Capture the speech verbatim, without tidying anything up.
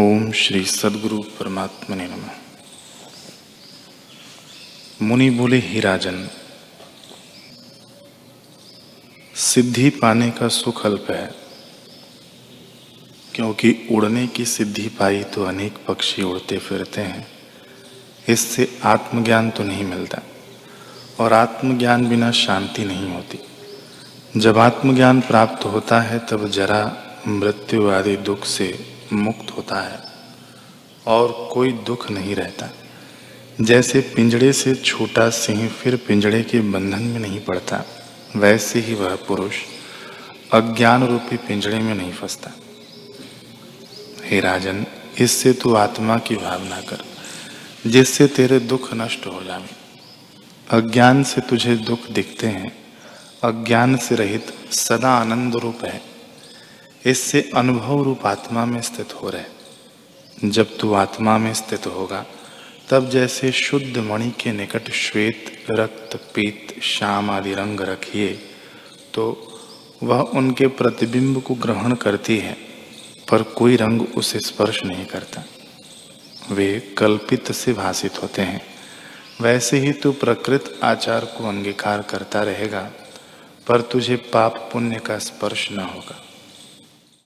ओम श्री सद्गुरु परमात्मने नमः। मुनि बोले, ही राजन, सिद्धि पाने का सुख अल्प है, क्योंकि उड़ने की सिद्धि पाई तो अनेक पक्षी उड़ते फिरते हैं, इससे आत्मज्ञान तो नहीं मिलता, और आत्मज्ञान बिना शांति नहीं होती। जब आत्मज्ञान प्राप्त होता है तब जरा मृत्यु आदि दुख से मुक्त होता है और कोई दुख नहीं रहता। जैसे पिंजड़े से छोटा सिंह फिर पिंजड़े के बंधन में नहीं पड़ता, वैसे ही वह पुरुष अज्ञान रूपी पिंजड़े में नहीं फंसता। हे राजन, इससे तू आत्मा की भावना कर, जिससे तेरे दुख नष्ट हो जाए। अज्ञान से तुझे दुख दिखते हैं, अज्ञान से रहित सदा आनंद रूप है, इससे अनुभव रूप आत्मा में स्थित हो रहे। जब तू आत्मा में स्थित होगा तब जैसे शुद्ध मणि के निकट श्वेत, रक्त, पीत, श्याम आदि रंग रखिए तो वह उनके प्रतिबिंब को ग्रहण करती है, पर कोई रंग उसे स्पर्श नहीं करता, वे कल्पित से भासित होते हैं। वैसे ही तू प्रकृत आचार को अंगीकार करता रहेगा, पर तुझे पाप पुण्य का स्पर्श न होगा।